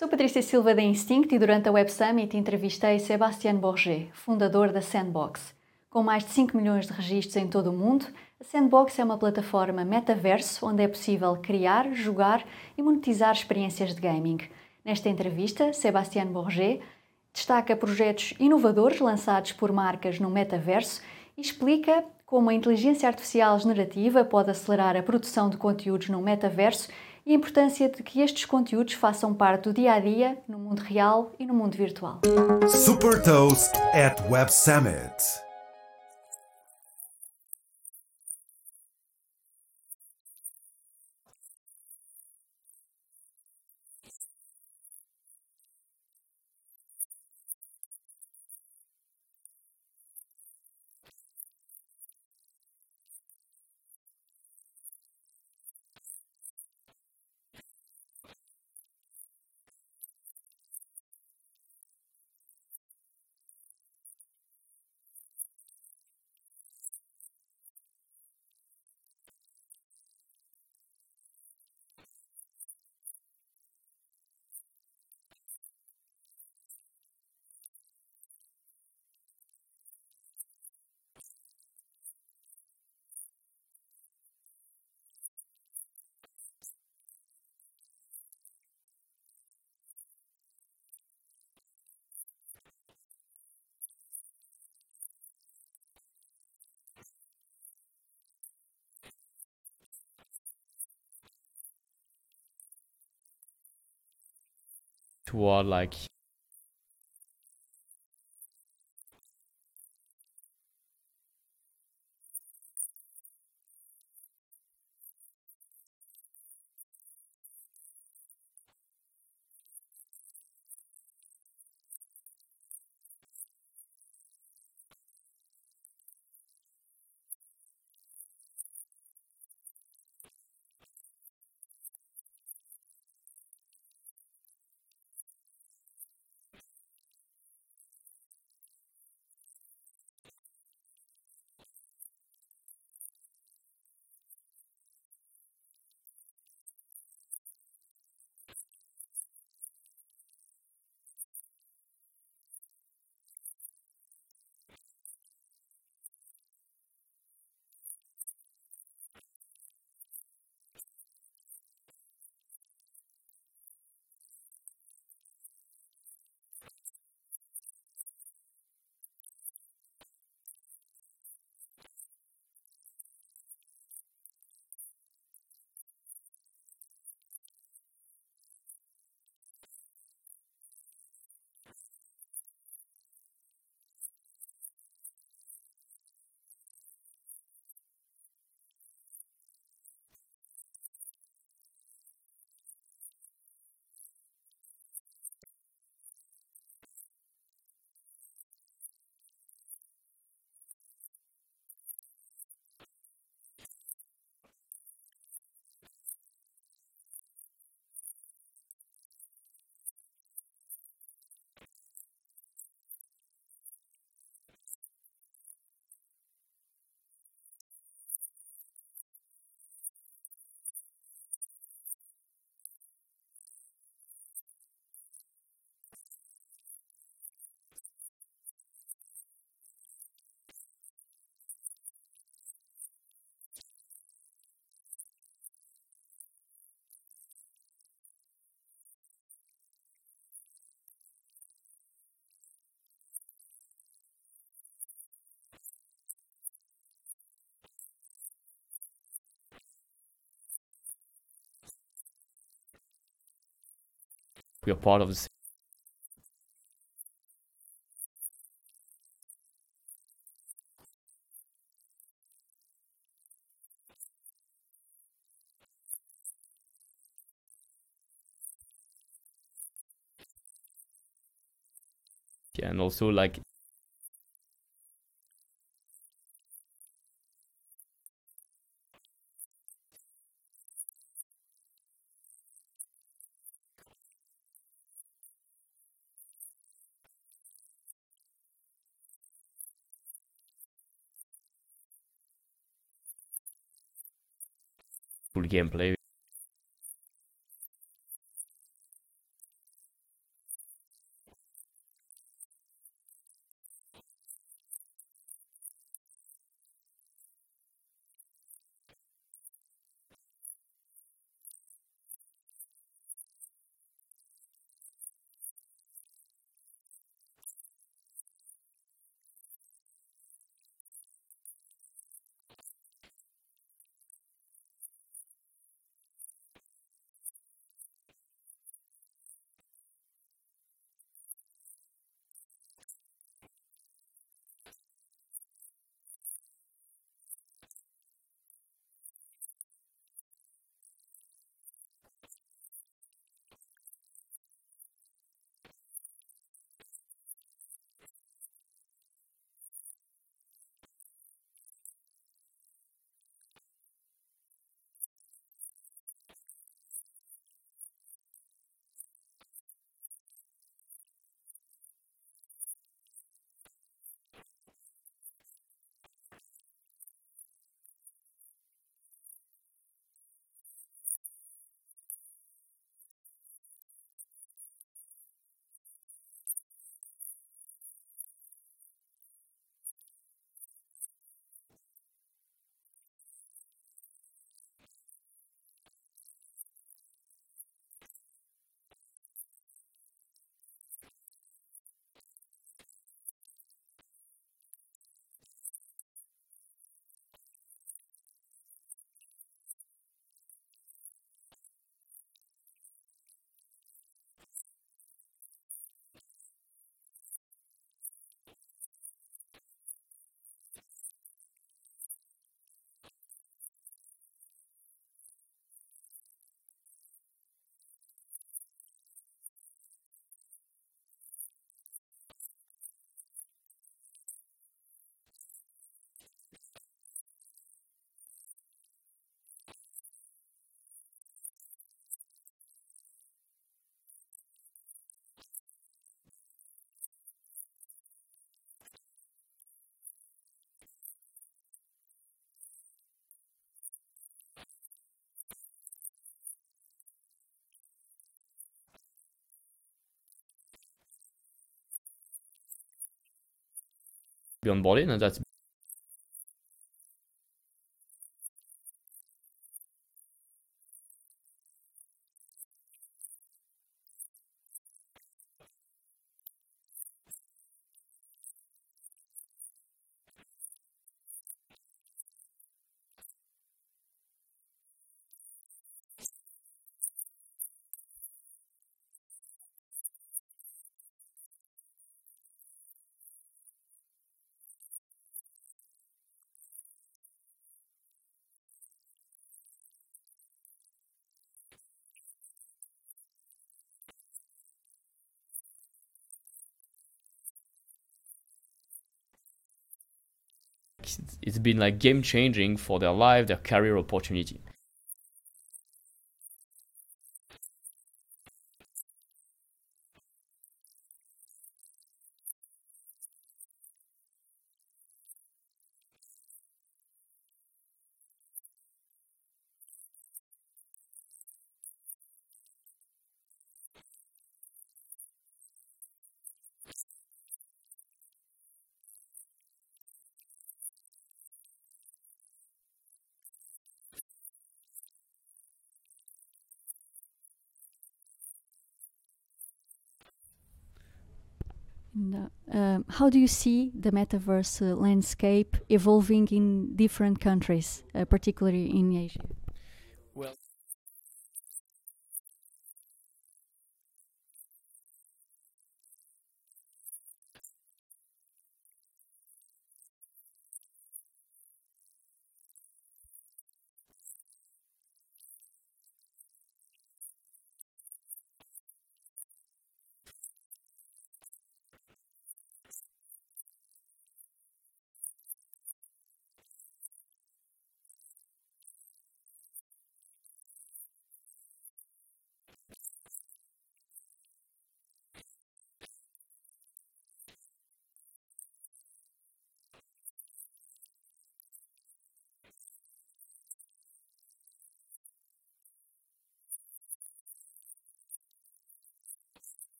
Sou Patrícia Silva da Instinct e durante a Web Summit entrevistei Sébastien Borget, fundador da Sandbox. Com mais de 5 milhões de registros em todo o mundo, a Sandbox é uma plataforma metaverso onde é possível criar, jogar e monetizar experiências de gaming. Nesta entrevista, Sébastien Borget destaca projetos inovadores lançados por marcas no metaverso e explica como a inteligência artificial generativa pode acelerar a produção de conteúdos no metaverso e a importância de que estes conteúdos façam parte do dia-a-dia no mundo real e no mundo virtual. Super Toast at Web Summit. Toward like we are part of the and also like gameplay beyond Berlin, and that's it's been like game changing for their life, their career opportunity. How do you see the metaverse landscape evolving in different countries, particularly in Asia? Well,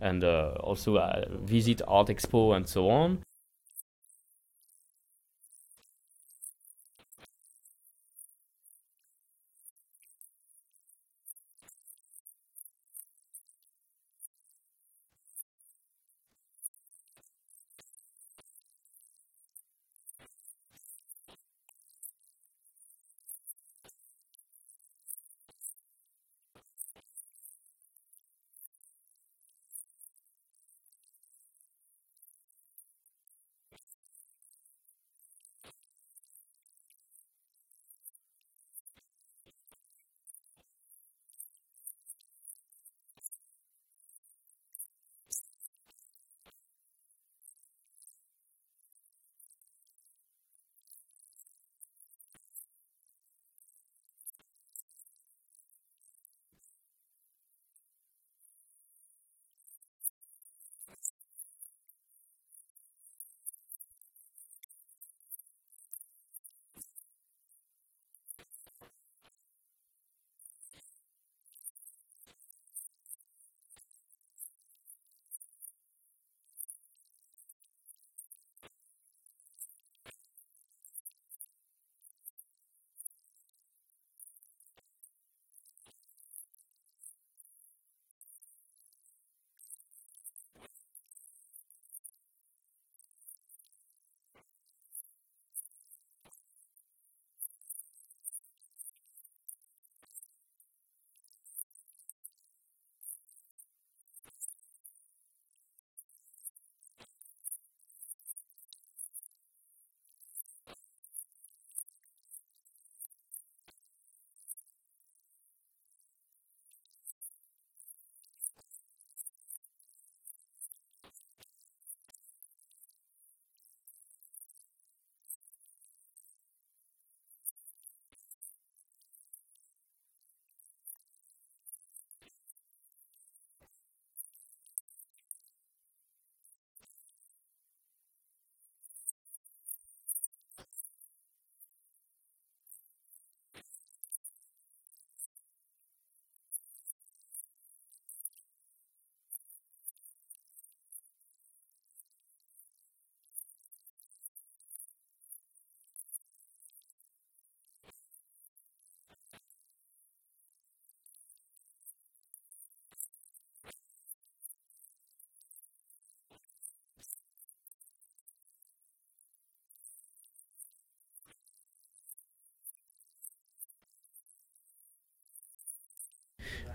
and also visit Art Expo and so on.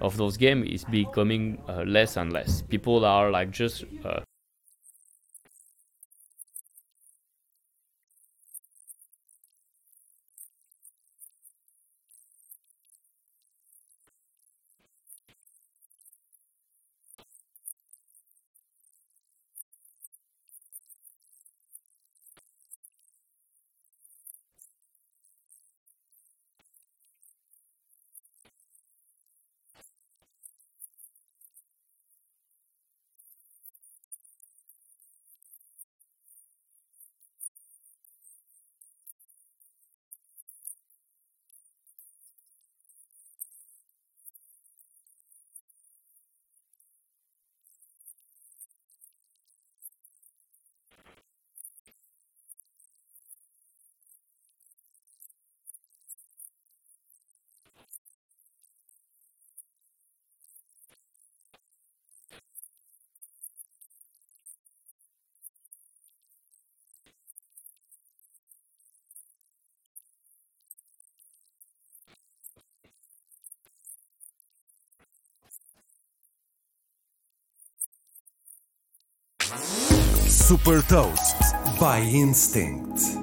of those games is becoming less and less. People are like just Super Toast by Instinct.